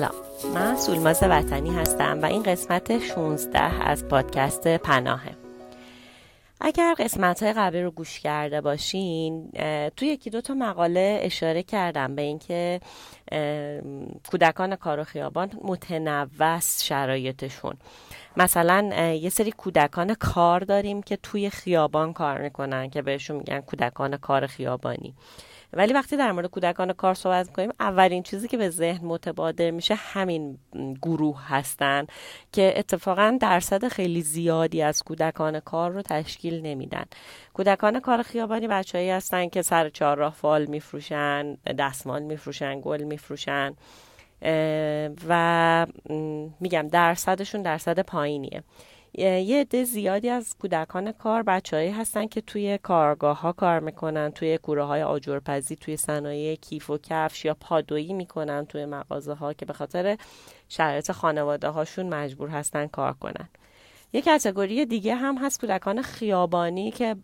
سلام، من سولماز وطنی هستم و این قسمت 16 از پادکست پناهه. اگر قسمت‌های قبلی رو گوش کرده باشین، توی یکی دو تا مقاله اشاره کردم به اینکه کودکان کار و خیابان متنوع شرایطشون. مثلا یه سری کودکان کار داریم که توی خیابان کار میکنن که بهشون میگن کودکان کار خیابانی، ولی وقتی در مورد کودکان کار صحبت میکنیم اولین چیزی که به ذهن متبادر میشه همین گروه هستن که اتفاقا درصد خیلی زیادی از کودکان کار رو تشکیل نمیدن. کودکان کار خیابانی بچه‌ای هستن که سر چهارراه فال میفروشن، دستمال میفروشن، گل میفروشن و میگم درصدشون درصد پایینیه. یه عده زیادی از کودکان کار بچه‌ای هستن که توی کارگاه‌ها کار میکنن، توی کوره‌های آجرپزی، توی صنایع کیف و کفش یا پادویی میکنن توی مغازه‌ها که به خاطر شرایط خانواده‌هاشون مجبور هستن کار کنن. یک کاتگوری دیگه هم هست کودکان خیابانی که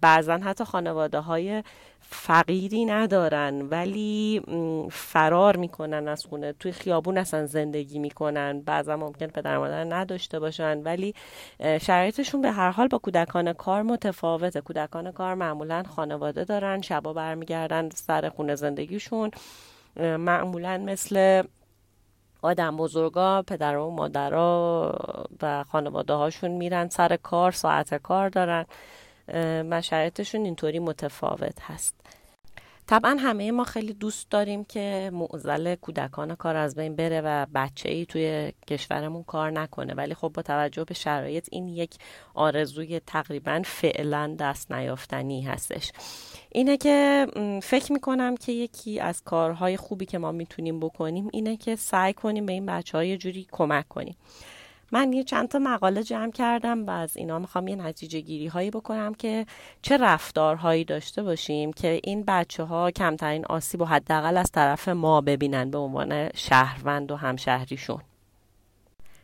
بعضا حتی خانواده‌های فقیری ندارن ولی فرار میکنن از خونه، توی خیابون اصلا زندگی میکنن، بعضا ممکن پدر مادر نداشته باشن ولی شرایطشون به هر حال با کودکان کار متفاوته. کودکان کار معمولا خانواده دارن، شبا برمیگردن سر خونه زندگیشون، معمولا مثل آدم بزرگا پدر و مادرها و خانواده هاشون میرن سر کار، ساعت کار دارن، شرایطشون اینطوری متفاوت هست. طبعا همه ما خیلی دوست داریم که معضل کودکان کار از بین بره و بچه‌ای توی کشورمون کار نکنه، ولی خب با توجه به شرایط این یک آرزوی تقریبا فعلا دست نیافتنی هستش. اینه که فکر میکنم که یکی از کارهای خوبی که ما میتونیم بکنیم اینه که سعی کنیم به این بچه‌ها یه جوری کمک کنیم. من یه چند تا مقاله جمع کردم و از اینا میخوام یه نتیجه گیری هایی بکنم که چه رفتارهایی داشته باشیم که این بچه ها کمترین آسیب و حداقل از طرف ما ببینن به عنوان شهروند و همشهریشون.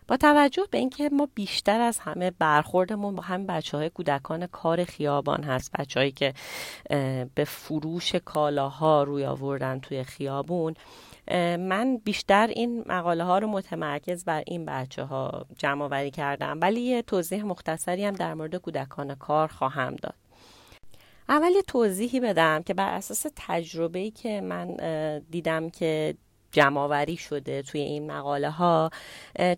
با توجه به اینکه ما بیشتر از همه برخوردمون با هم بچه‌های کودکان کار خیابان هست، بچه‌هایی که به فروش کالاها روی آوردن توی خیابون، من بیشتر این مقاله ها رو متمرکز بر این بچه‌ها جمع‌آوری کردم، ولی یه توضیح مختصری هم در مورد کودکان کار خواهم داد. اول یه توضیحی بدم که بر اساس تجربه‌ای که من دیدم که جمع‌آوری شده توی این مقاله ها،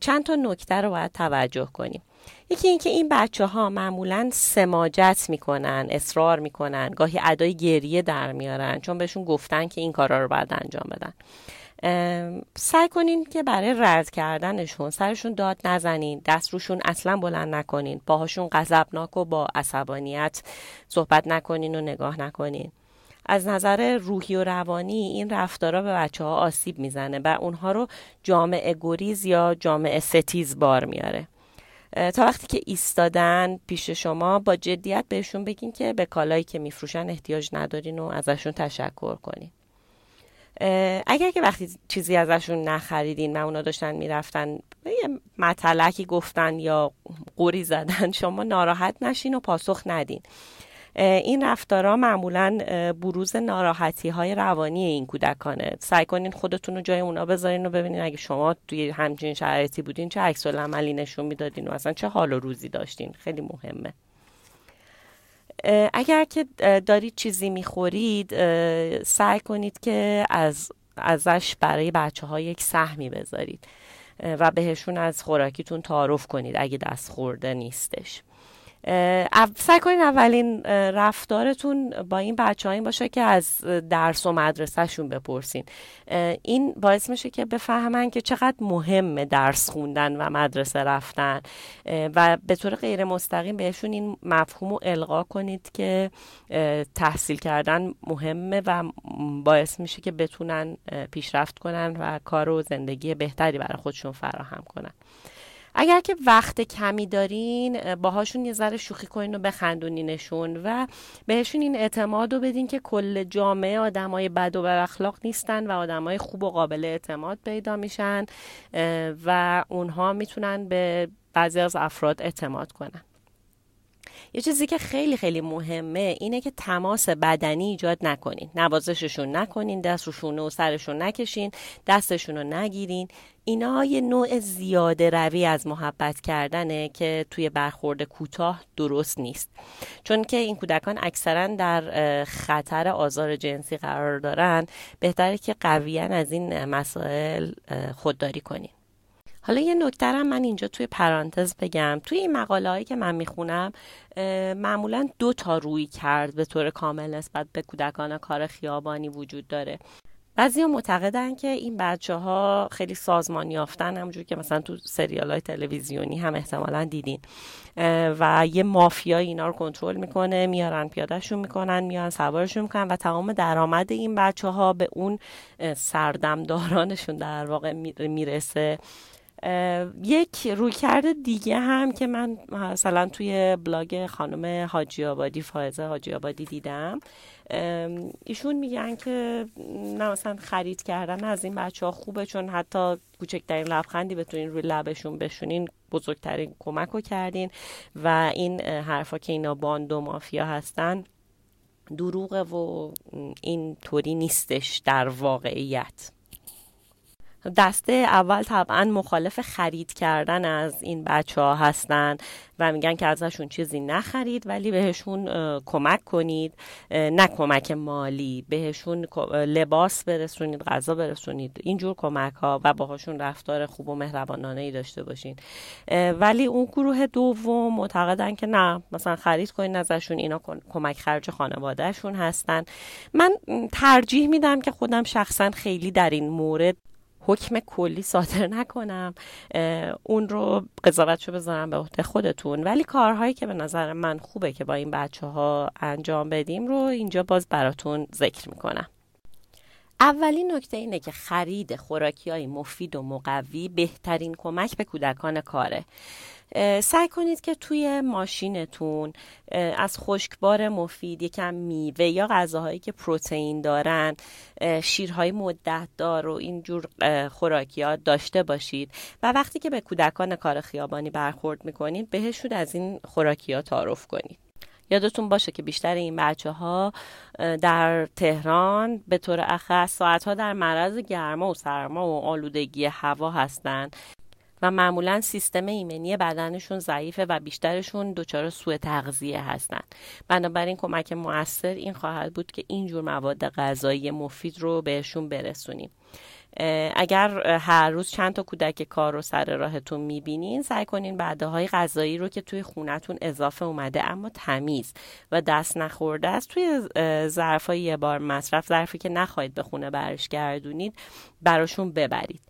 چند تا نکته رو باید توجه کنیم. یکی این که این بچه ها معمولاً سماجت میکنن، اصرار میکنن، گاهی ادای گریه در میارن چون بهشون گفتن که این کارا رو باید انجام بدن. سعی کنین که برای رد کردنشون سرشون داد نزنین، دست روشون اصلا بلند نکنین، باهاشون غضبناک و با عصبانیت صحبت نکنین و نگاه نکنین. از نظر روحی و روانی این رفتارا به بچه‌ها آسیب میزنه و اونها رو جامعه گریز یا جامعه ستیز بار میاره. تا وقتی که ایستادن پیش شما با جدیت بهشون بگین که به کالایی که میفروشن احتیاج ندارین و ازشون تشکر کنین. اگر که وقتی چیزی ازشون نخریدین و اونا داشتن میرفتن یه مطلقی گفتن یا قری زدن، شما ناراحت نشین و پاسخ ندین. این رفتارها معمولاً بروز ناراحتی‌های روانی این کودکانه. سعی کنین خودتون رو جای اونا بذارین و ببینین اگه شما توی همچین شرایطی بودین چه عکس‌العملی نشون میدادین و اصلا چه حال و روزی داشتین. خیلی مهمه. اگر که دارید چیزی میخورید سعی کنید که ازش برای بچه‌ها یک سهمی بذارید و بهشون از خوراکیتون تعارف کنید اگه دست خورده نیستش. سعی کنین اولین رفتارتون با این بچه‌ها این باشه که از درس و مدرسهشون بپرسین. این باعث میشه که بفهمن که چقدر مهمه درس خوندن و مدرسه رفتن و به طور غیر مستقیم بهشون این مفهوم رو القا کنید که تحصیل کردن مهمه و باعث میشه که بتونن پیشرفت کنن و کار و زندگی بهتری برای خودشون فراهم کنن. اگر که وقت کمی دارین باهاشون یه ذره شوخی کنین و بخندونینشون و بهشون این اعتماد رو بدین که کل جامعه آدمای بد و بد اخلاق نیستن و آدمای خوب و قابل اعتماد پیدا میشن و اونها میتونن به بعضی از افراد اعتماد کنن. یه چیزی که خیلی خیلی مهمه اینه که تماس بدنی ایجاد نکنین، نوازششون نکنین، دستشون و سرشون نکشین، دستشون رو نگیرین. اینا یه نوع زیاده روی از محبت کردنه که توی برخورد کوتاه درست نیست، چون که این کودکان اکثرا در خطر آزار جنسی قرار دارن. بهتره که قویاً از این مسائل خودداری کنین. حالا یه نکته را من اینجا توی پرانتز بگم، توی این مقاله هایی که من میخونم معمولاً 2 روی کرد به طور کامل نسبت به کودکان کار خیابانی وجود داره. بعضی ها معتقدن که این بچه ها خیلی سازمان یافتن، همونجور که مثلا تو سریال های تلویزیونی هم احتمالاً دیدین، و یه مافیا اینا رو کنترل میکنه، میارن پیادهشون میکنن، میارن سوارشون میکنن و تمام درآمد این بچه ها به اون سردمدارانشون در واقع میرسه. یک رویکرد دیگه هم که من مثلا توی بلاگ خانم حاجی آبادی، فائزه حاجی آبادی دیدم، ایشون میگن که نه مثلا خرید کردن از این بچه‌ها خوبه، چون حتی کوچکترین لبخندی بتونین روی لبشون بشونین بزرگترین کمک رو کردین، و این حرفا که اینا باند و مافیا هستن دروغه و این طوری نیستش در واقعیت. دسته اول طبعا مخالف خرید کردن از این بچه‌ها هستن و میگن که ازشون چیزی نخرید، ولی بهشون کمک کنید، نه کمک مالی، بهشون لباس برسونید، غذا برسونید، اینجور کمک ها، و باهاشون رفتار خوب و مهربانانه‌ای داشته باشین. ولی اون گروه دوم معتقدن که نه، مثلا خرید کنید ازشون، اینا کمک خرج خانوادهشون هستن. من ترجیح میدم که خودم شخصا خیلی در این مورد حکم کلی صادر نکنم، اون رو قضاوتشو بذارم به عهده خودتون، ولی کارهایی که به نظر من خوبه که با این بچه‌ها انجام بدیم رو اینجا باز براتون ذکر میکنم. اولین نکته اینه که خرید خوراکی‌های مفید و مقوی بهترین کمک به کودکان کاره. سعی کنید که توی ماشینتون از خشکبار مفید، یکم میوه یا غذاهایی که پروتئین دارن، شیرهای مدت‌دار و اینجور خوراکیات داشته باشید، و وقتی که به کودکان کار خیابانی برخورد میکنید بهشون از این خوراکیات تعارف کنید. یادتون باشه که بیشتر این بچه‌ها در تهران به طور اخص ساعت‌ها در معرض گرما و سرما و آلودگی هوا هستن و معمولاً سیستم ایمنی بدنشون ضعیفه و بیشترشون دچار سوء تغذیه هستن. بنابراین کمک مؤثر این خواهد بود که اینجور مواد غذایی مفید رو بهشون برسونیم. اگر هر روز چند تا کودک کار رو سر راهتون میبینین، سعی کنین بعدهای غذایی رو که توی خونتون اضافه اومده اما تمیز و دست نخورده است، توی ظرفای یه بار مصرف، ظرفی که نخواهید به خونه برگردونید، براشون ببرید.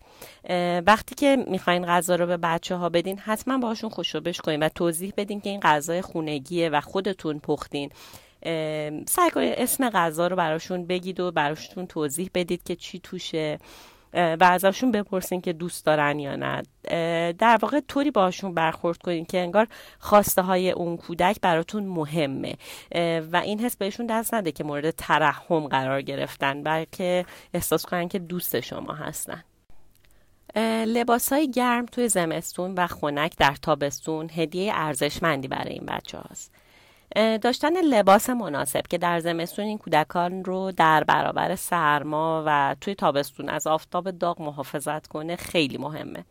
وقتی که میخواین غذا رو به بچه‌ها بدین، حتما باشون خوشوبش کنین و توضیح بدین که این غذای خونگیه و خودتون پختین. سعی کنید اسم غذا رو براشون بگید و براشون توضیح بدید که چی توشه و ازشون بپرسین که دوست دارن یا نه. در واقع طوری باشون برخورد کنین که انگار خواسته های اون کودک براتون مهمه و این حس بهشون دست نده که مورد ترحم قرار گرفتن، بلکه احساس کنن که دوست شما هستن. لباس‌های گرم توی زمستون و خنک در تابستون هدیه ارزشمندی برای این بچه‌هاست. داشتن لباس مناسب که در زمستون این کودکان رو در برابر سرما و توی تابستون از آفتاب داغ محافظت کنه خیلی مهمه.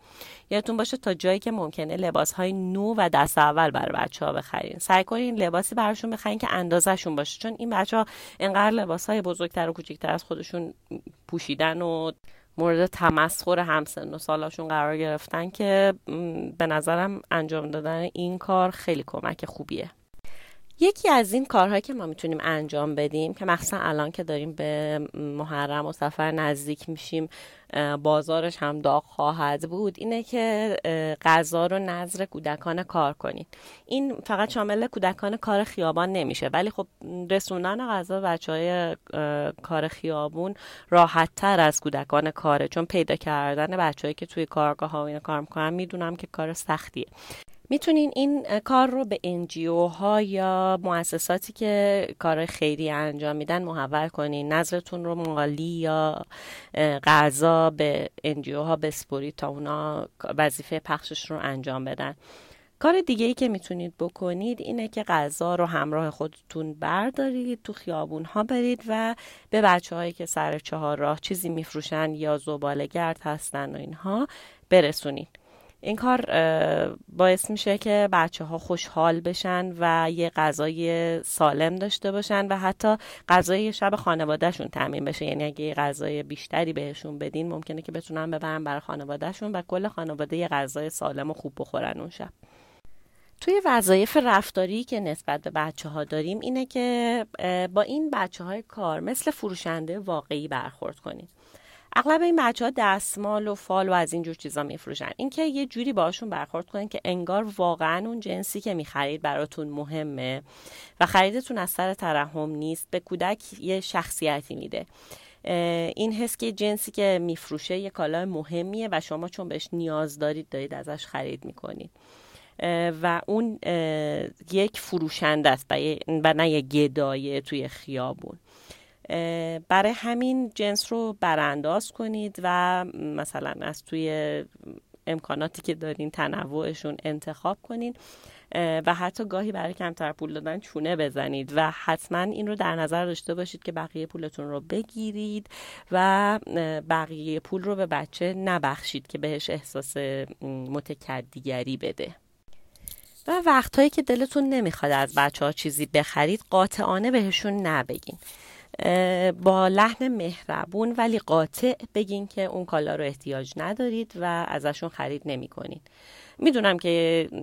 یادتون باشه تا جایی که ممکنه لباس‌های نو و دست اول برای بچه‌ها بخرین. سعی کنین لباسی براشون بخرین که اندازه‌شون باشه، چون این بچه‌ها انقدر لباس‌های بزرگتر و کوچیک‌تر از خودشون پوشیدن و مورد تمسخر همسن و سالاشون قرار گرفتن که به نظرم انجام دادن این کار خیلی کمک خوبیه. یکی از این کارهایی که ما میتونیم انجام بدیم، که مخصوصا الان که داریم به محرم و سفر نزدیک میشیم بازارش هم داغ خواهد بود، اینه که غذا رو نذر کودکان کار کنین. این فقط شامل کودکان کار خیابان نمیشه، ولی خب رسوندن غذا بچهای کار خیابون راحت تر از کودکان کاره، چون پیدا کردن بچهایی که توی کارگاه ها و اینا کار میکنن میدونم که کار سختیه. میتونین این کار رو به NGO ها یا مؤسساتی که کار خیریه انجام میدن محول کنین. نظرتون رو مالی یا غذا به NGO ها بسپرید تا اونا وظیفه پخشش رو انجام بدن. کار دیگه‌ای که میتونید بکنید اینه که غذا رو همراه خودتون بردارید، تو خیابون‌ها برید و به بچه‌هایی که سر چهار راه چیزی میفروشن یا زباله‌گرد هستن و اینها برسونید. این کار باعث میشه که بچه‌ها خوشحال بشن و یه غذای سالم داشته باشن و حتی غذای شب خانوادهشون تامین بشه. یعنی اگه یه غذای بیشتری بهشون بدین ممکنه که بتونن ببرن برای خانوادهشون و کل خانواده یه غذای سالم و خوب بخورن اون شب. توی وظایف رفتاری که نسبت به بچه‌ها داریم اینه که با این بچه‌های کار مثل فروشنده واقعی برخورد کنید. اغلب این بچه‌ها دستمال و فال و از این جور چیزا میفروشن. اینکه یه جوری باشون برخورد کنید که انگار واقعا اون جنسی که میخرید براتون مهمه و خریدتون از سر ترحم نیست، به کودک یه شخصیتی میده. این حس که جنسی که میفروشه یه کالای مهمیه و شما چون بهش نیاز دارید ازش خرید میکنید. و اون یک فروشنده است و نه یک گدایه توی خیابون. برای همین جنس رو برانداز کنید و مثلا از توی امکاناتی که دارین تنوعشون انتخاب کنین و حتی گاهی برای کمتر پول دادن چونه بزنید و حتما این رو در نظر داشته باشید که بقیه پولتون رو بگیرید و بقیه پول رو به بچه نبخشید که بهش احساس متکدیگری بده. و وقتایی که دلتون نمیخواد از بچه‌ها چیزی بخرید قاطعانه بهشون نبگین. با لحن مهربون ولی قاطع بگین که اون کالا رو احتیاج ندارید و ازشون خرید نمی کنین. میدونم که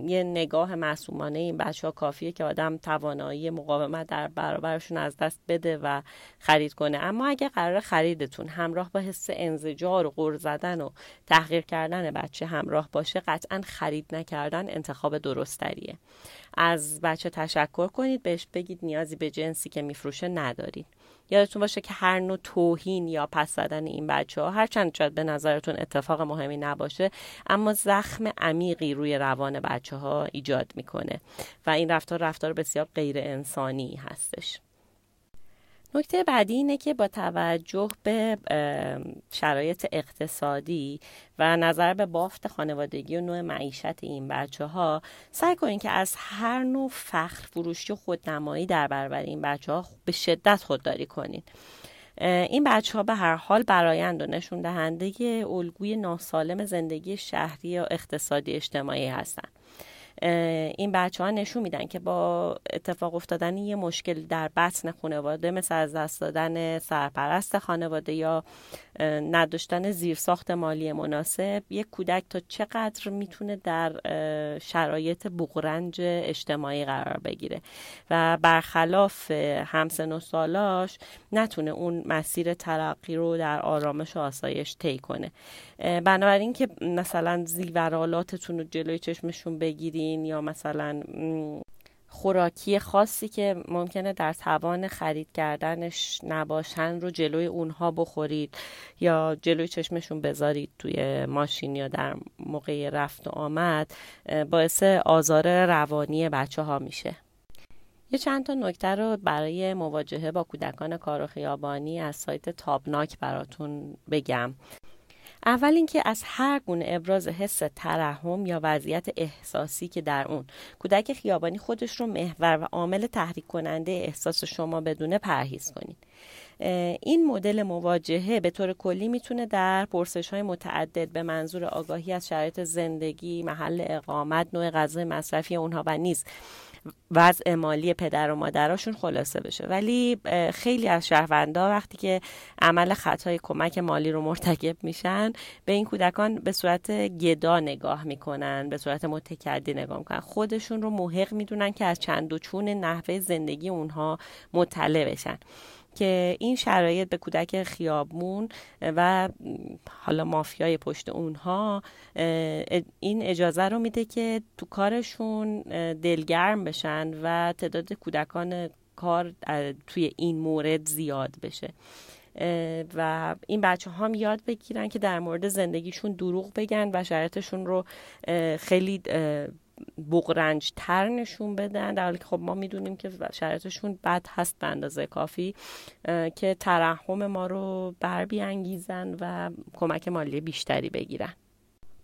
یه نگاه معصومانه این بچه‌ها کافیه که آدم توانایی مقاومت در برابرشون از دست بده و خرید کنه، اما اگه قرار خریدتون همراه با حس انزجار و غر زدن و تحقیر کردن بچه همراه باشه، قطعاً خرید نکردن انتخاب درستریه. از بچه تشکر کنید، بهش بگید نیازی به جنسی که میفروشه ندارید. یادتون باشه که هر نوع توهین یا پس زدن این بچه‌ها هرچند شاید به نظرتون اتفاق مهمی نباشه، اما زخم عمیقی روی روان بچه‌ها ایجاد میکنه و این رفتار بسیار غیر انسانی هستش. نکته بعدی اینه که با توجه به شرایط اقتصادی و نظر به بافت خانوادگی و نوع معیشت این بچه‌ها سعی کنین که از هر نوع فخر فروشی و خودنمایی در برابر این بچه‌ها به شدت خودداری کنین. این بچه‌ها به هر حال برآیند و نشون دهنده الگوی ناسالم زندگی شهری و اقتصادی اجتماعی هستن. این بچه‌ها نشون میدن که با اتفاق افتادن یه مشکل در بطن خانواده، مثل از دست دادن سرپرست خانواده یا نداشتن زیرساخت مالی مناسب، یک کودک تا چقدر میتونه در شرایط بغرنج اجتماعی قرار بگیره و برخلاف همسن و سالاش نتونه اون مسیر ترقی رو در آرامش و آسایش طی کنه. بنابراین که مثلا زیورالاتتون رو جلوی چشمشون بگیرید یا مثلا خوراکی خاصی که ممکنه در توان خرید کردنش نباشن رو جلوی اونها بخورید یا جلوی چشمشون بذارید توی ماشین یا در موقع رفت و آمد، باعث آزار روانی بچه‌ها میشه. یه چند تا نکته رو برای مواجهه با کودکان کار و خیابانی از سایت تابناک براتون بگم. اول اینکه از هر گونه ابراز حس ترحم یا وضعیت احساسی که در اون کودک خیابانی خودش رو محور و عامل تحریک کننده احساس شما بدونه پرهیز کنید. این مدل مواجهه به طور کلی میتونه در پرسش‌های متعدد به منظور آگاهی از شرایط زندگی، محل اقامت، نوع غذای مصرفی اونها و نیز وضع مالی پدر و مادرشون خلاصه بشه. ولی خیلی از شهروندا وقتی که عمل خطای کمک مالی رو مرتکب میشن، به این کودکان به صورت گدا نگاه میکنن، به صورت متکدی نگاه میکنن، خودشون رو محق میدونن که از چند و چون نحوه زندگی اونها مطلع بشن، که این شرایط به کودک خیابون و حالا مافیای پشت اونها این اجازه رو میده که تو کارشون دلگرم بشن و تعداد کودکان کار توی این مورد زیاد بشه و این بچه ها هم یاد بگیرن که در مورد زندگیشون دروغ بگن و شرایطشون رو خیلی بغرنج تر نشون بدن، در حالی که خب ما میدونیم که شرایطشون بد هست به اندازه کافی که ترحم ما رو بر بیانگیزن و کمک مالی بیشتری بگیرن.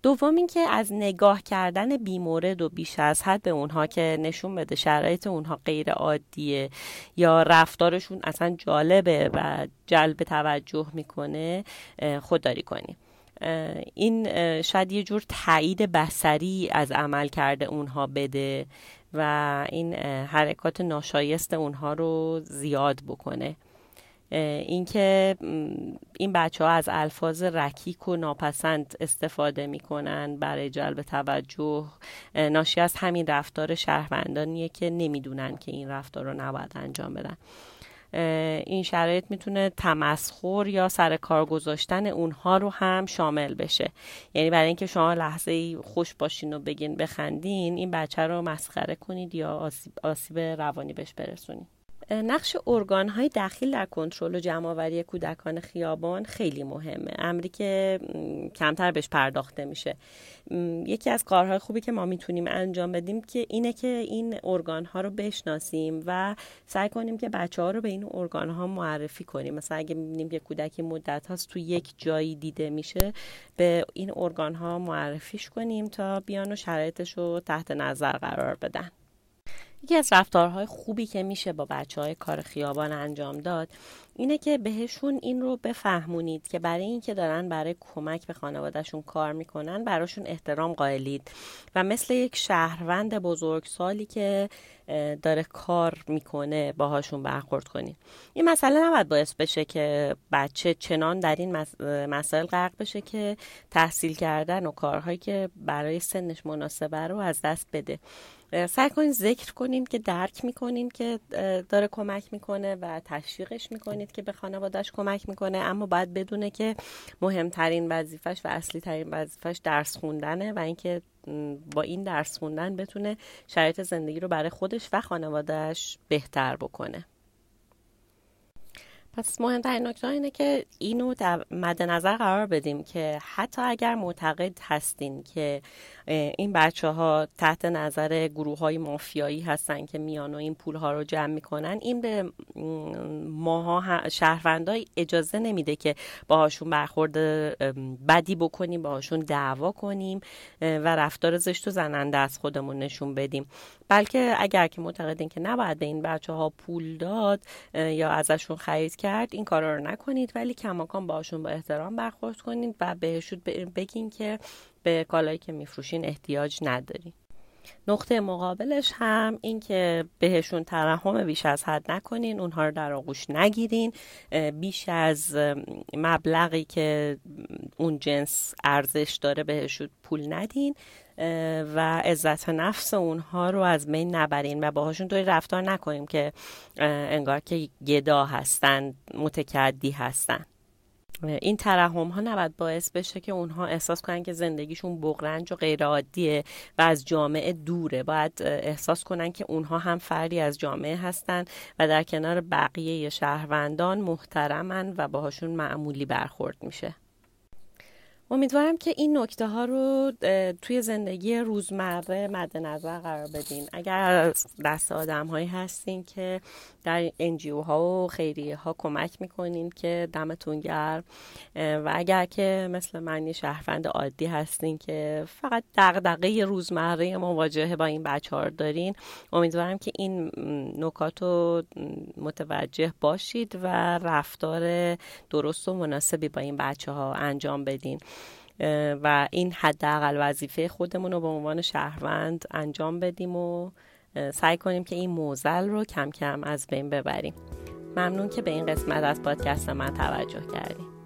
دوم اینکه از نگاه کردن بیمورد و بیش از حد به اونها که نشون بده شرایط اونها غیر عادیه یا رفتارشون اصلا جالبه و جلب توجه میکنه خودداری کنیم. این شاید یه جور تایید بصری از عمل کرده اونها بده و این حرکات ناشایست اونها رو زیاد بکنه. اینکه این بچه‌ها از الفاظ رکیک و ناپسند استفاده می‌کنن برای جلب توجه ناشی از همین رفتار شهروندانیه که نمی‌دونن که این رفتار رو نباید انجام بدن. این شرایط میتونه تمسخر یا سرکار گذاشتن اونها رو هم شامل بشه، یعنی برای اینکه شما لحظه‌ای خوش باشین و بگین بخندین این بچه رو مسخره کنید یا آسیب روانی بهش برسونید. نقش ارگان‌های دخیل در کنترل و جمع‌آوری کودکان خیابان خیلی مهمه، امری که کمتر بهش پرداخته میشه. یکی از کارهای خوبی که ما میتونیم انجام بدیم که اینه که این ارگان‌ها رو بشناسیم و سعی کنیم که بچه‌ها رو به این ارگان‌ها معرفی کنیم. مثلا اگه می‌بینیم که کودکی مدت‌هاست تو یک جایی دیده میشه، به این ارگان‌ها معرفیش کنیم تا بیان و شرایطش رو تحت نظر قرار بدن. یکی از رفتارهای خوبی که میشه با بچه‌های کار خیابان انجام داد اینه که بهشون این رو بفهمونید که برای این که دارن برای کمک به خانوادهشون کار میکنن براشون احترام قائلید و مثل یک شهروند بزرگسالی که داره کار میکنه باهاشون برخورد کنید. این مسئله نباید باعث بشه که بچه چنان در این مسائل غرق بشه که تحصیل کردن و کارهایی که برای سنش مناسبه رو از دست بده. سعی کنید ذکر کنید که درک میکنید که داره کمک میکنه و تشویقش میکنید که به خانواده‌اش کمک میکنه، اما باید بدونه که مهمترین وظیفه‌اش و اصلی ترین وظیفه‌اش درس خوندنه و اینکه با این درس خوندن بتونه شرایط زندگی رو برای خودش و خانواده‌اش بهتر بکنه. پس مهمترین نکته اینه که اینو در مد نظر قرار بدیم که حتی اگر معتقد هستین که این بچه‌ها تحت نظر گروه‌های مافیایی هستن که میان و این پول‌ها رو جمع می‌کنن، این به ماها شهروندای اجازه نمیده که باهاشون برخورد بدی بکنیم، باهاشون دعوا کنیم و رفتار زشت و زننده از خودمون نشون بدیم. بلکه اگر که معتقدین که نباید به این بچه‌ها پول داد یا ازشون خرید کرد، این کارا رو نکنید، ولی کماکان باشون با احترام برخورد کنید و بهشون بگین که به کالایی که میفروشین احتیاج ندارین. نقطه مقابلش هم این که بهشون ترحم بیش از حد نکنین، اونها رو در آغوش نگیرین، بیش از مبلغی که اون جنس ارزش داره بهشون پول ندین و عزت نفس اونها رو از بین نبرین و باهاشون طوری رفتار نکنیم که انگار که گدا هستن، متکدی هستن. این ترحم ها نباید باعث بشه که اونها احساس کنن که زندگیشون بغرنج و غیر عادیه و از جامعه دوره. باید احساس کنن که اونها هم فردی از جامعه هستن و در کنار بقیه شهروندان محترمن و باهاشون معمولی برخورد میشه. امیدوارم که این نکته ها رو توی زندگی روزمره مد نظر قرار بدین. اگر دست آدم هایی هستین که در NGO ها و خیریه ها کمک میکنین که دمتون گرم، و اگر که مثل من یه شهروند عادی هستین که فقط دغدغه روزمره مواجهه با این بچه ها دارین، امیدوارم که این نکات رو متوجه باشید و رفتار درست و مناسبی با این بچه ها انجام بدین و این حداقل وظیفه خودمون رو به عنوان شهروند انجام بدیم و سعی کنیم که این معضل رو کم کم از بین ببریم. ممنون که به این قسمت از پادکست من توجه کردیم.